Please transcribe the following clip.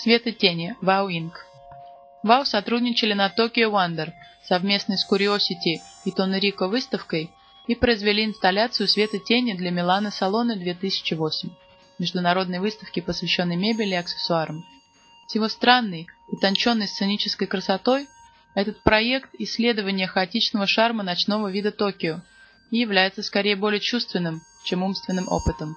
Свет и тени. Вау Инк. Вау сотрудничали на Tokyo Wonder совместной с Curiosity и Tone Rico выставкой и произвели инсталляцию «Свет и тени» для Milano Salone 2008, международной выставки, посвященной мебели и аксессуарам. С его странной, утонченной сценической красотой этот проект исследования хаотичного шарма ночного вида Токио и является скорее более чувственным, чем умственным опытом.